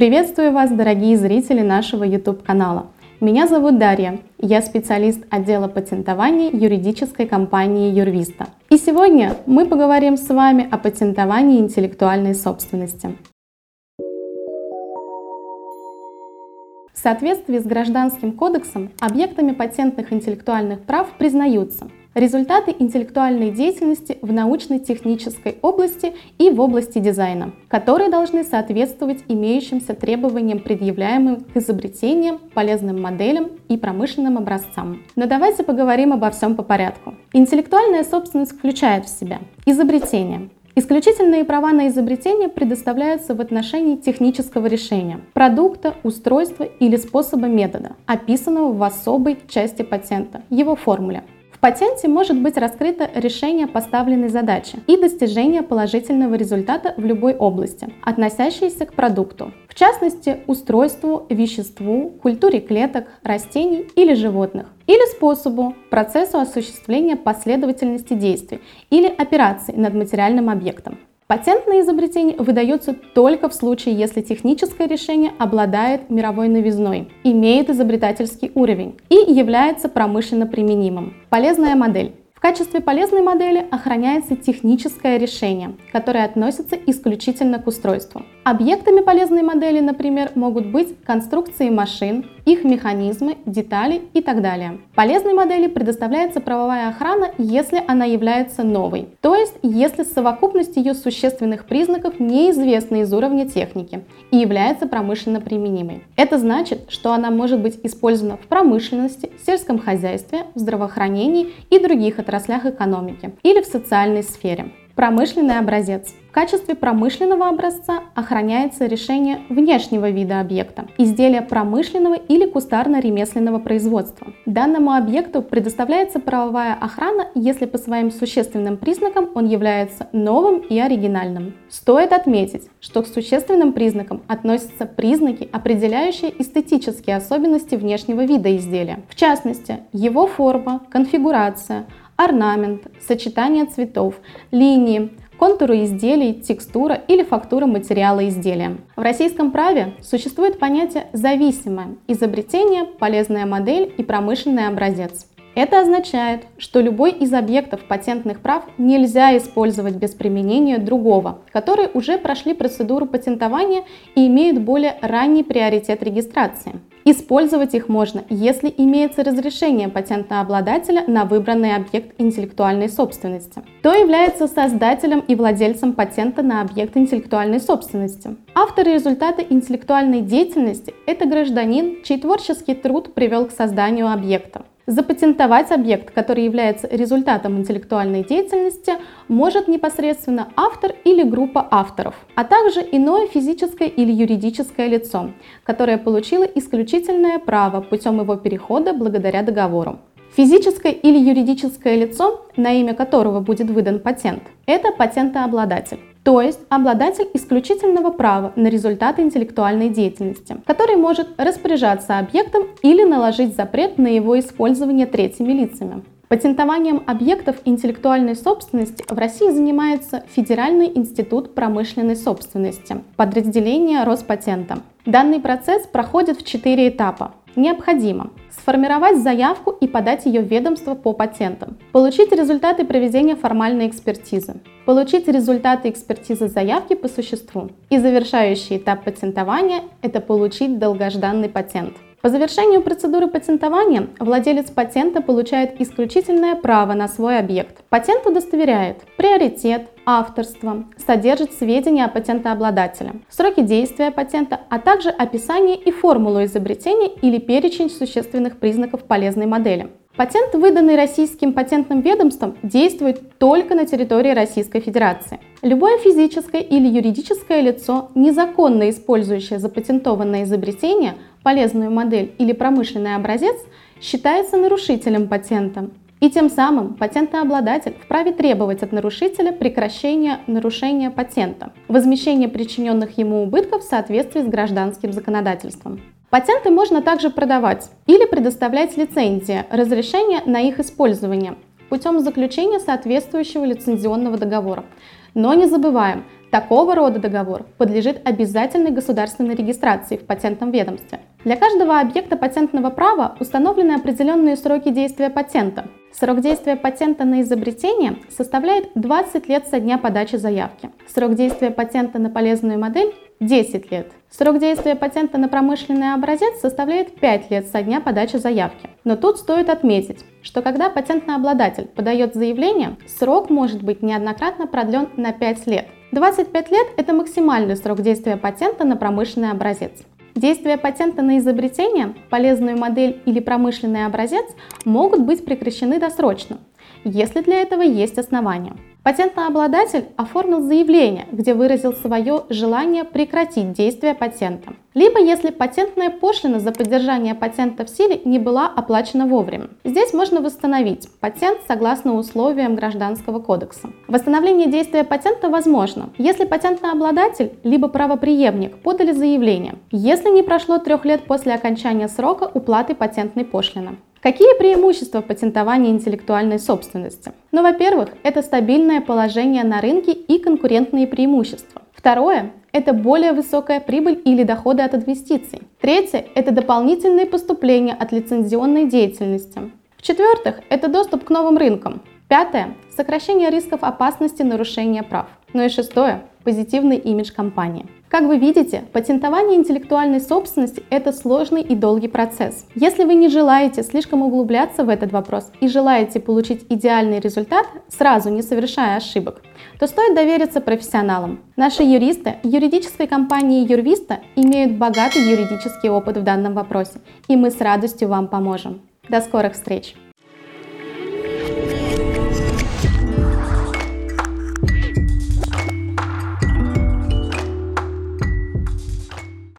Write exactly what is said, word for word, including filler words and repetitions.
Приветствую вас, дорогие зрители нашего YouTube-канала. Меня зовут Дарья, я специалист отдела патентования юридической компании Юрвиста. И сегодня мы поговорим с вами о патентовании интеллектуальной собственности. В соответствии с Гражданским кодексом объектами патентных интеллектуальных прав признаются результаты интеллектуальной деятельности в научно-технической области и в области дизайна, которые должны соответствовать имеющимся требованиям, предъявляемым к изобретениям, полезным моделям и промышленным образцам. Но давайте поговорим обо всем по порядку. Интеллектуальная собственность включает в себя изобретение. Исключительные права на изобретение предоставляются в отношении технического решения, продукта, устройства или способа метода, описанного в особой части патента, его формуле. В патенте может быть раскрыто решение поставленной задачи и достижение положительного результата в любой области, относящейся к продукту, в частности, устройству, веществу, культуре клеток, растений или животных, или способу, процессу осуществления последовательности действий или операций над материальным объектом. Патент на изобретение выдается только в случае, если техническое решение обладает мировой новизной, имеет изобретательский уровень и является промышленно применимым. Полезная модель. В качестве полезной модели охраняется техническое решение, которое относится исключительно к устройству. Объектами полезной модели, например, могут быть конструкции машин, их механизмы, детали и так далее. Полезной модели предоставляется правовая охрана, если она является новой, то есть если совокупность ее существенных признаков неизвестна из уровня техники и является промышленно применимой. Это значит, что она может быть использована в промышленности, сельском хозяйстве, в здравоохранении и других отраслях экономики или в социальной сфере. Промышленный образец. В качестве промышленного образца охраняется решение внешнего вида объекта, изделия промышленного или кустарно-ремесленного производства. Данному объекту предоставляется правовая охрана, если по своим существенным признакам он является новым и оригинальным. Стоит отметить, что к существенным признакам относятся признаки, определяющие эстетические особенности внешнего вида изделия, в частности, его форма, конфигурация, орнамент, сочетание цветов, линии, контуры изделий, текстура или фактура материала изделия. В российском праве существует понятие «зависимое» – изобретение, полезная модель и промышленный образец. Это означает, что любой из объектов патентных прав нельзя использовать без применения другого, которые уже прошли процедуру патентования и имеют более ранний приоритет регистрации. Использовать их можно, если имеется разрешение патентного обладателя на выбранный объект интеллектуальной собственности. Кто является создателем и владельцем патента на объект интеллектуальной собственности? Авторы результата интеллектуальной деятельности – это гражданин, чей творческий труд привел к созданию объекта. Запатентовать объект, который является результатом интеллектуальной деятельности, может непосредственно автор или группа авторов, а также иное физическое или юридическое лицо, которое получило исключительное право путем его перехода благодаря договору. Физическое или юридическое лицо, на имя которого будет выдан патент, это патентообладатель. То есть обладатель исключительного права на результаты интеллектуальной деятельности, который может распоряжаться объектом или наложить запрет на его использование третьими лицами. Патентованием объектов интеллектуальной собственности в России занимается Федеральный институт промышленной собственности, подразделение Роспатента. Данный процесс проходит в четыре этапа. Необходимо сформировать заявку и подать ее в ведомство по патентам, получить результаты проведения формальной экспертизы, получить результаты экспертизы заявки по существу и завершающий этап патентования – это получить долгожданный патент. По завершению процедуры патентования владелец патента получает исключительное право на свой объект. Патент удостоверяет приоритет, авторство, содержит сведения о патентообладателе, сроки действия патента, а также описание и формулу изобретения или перечень существенных признаков полезной модели. Патент, выданный Российским патентным ведомством, действует только на территории Российской Федерации. Любое физическое или юридическое лицо, незаконно использующее запатентованное изобретение, полезную модель или промышленный образец, считается нарушителем патента. И тем самым патентообладатель вправе требовать от нарушителя прекращения нарушения патента, возмещения причиненных ему убытков в соответствии с гражданским законодательством. Патенты можно также продавать или предоставлять лицензии, разрешение на их использование путем заключения соответствующего лицензионного договора. Но не забываем, Такого рода договор подлежит обязательной государственной регистрации в патентном ведомстве. Для каждого объекта патентного права установлены определенные сроки действия патента. Срок действия патента на изобретение составляет двадцать лет со дня подачи заявки. Срок действия патента на полезную модель – десять лет. Срок действия патента на промышленный образец составляет пять лет со дня подачи заявки. Но тут стоит отметить, что когда патентный обладатель подает заявление, срок может быть неоднократно продлен на пять лет. двадцать пять лет – это максимальный срок действия патента на промышленный образец. Действие патента на изобретение, полезную модель или промышленный образец могут быть прекращены досрочно, если для этого есть основания. Патентный обладатель оформил заявление, где выразил свое желание прекратить действие патента. Либо если патентная пошлина за поддержание патента в силе не была оплачена вовремя. Здесь можно восстановить патент согласно условиям Гражданского кодекса. Восстановление действия патента возможно, если патентный обладатель либо правопреемник подали заявление, если не прошло трех лет после окончания срока уплаты патентной пошлины. Какие преимущества патентования интеллектуальной собственности? Ну, во-первых, это стабильное положение на рынке и конкурентные преимущества. Второе – это более высокая прибыль или доходы от инвестиций. Третье – это дополнительные поступления от лицензионной деятельности. В-четвертых, это доступ к новым рынкам. Пятое – сокращение рисков опасности нарушения прав. Ну и шестое – позитивный имидж компании. Как вы видите, патентование интеллектуальной собственности – это сложный и долгий процесс. Если вы не желаете слишком углубляться в этот вопрос и желаете получить идеальный результат, сразу не совершая ошибок, то стоит довериться профессионалам. Наши юристы юридической компании Юрвиста имеют богатый юридический опыт в данном вопросе, и мы с радостью вам поможем. До скорых встреч!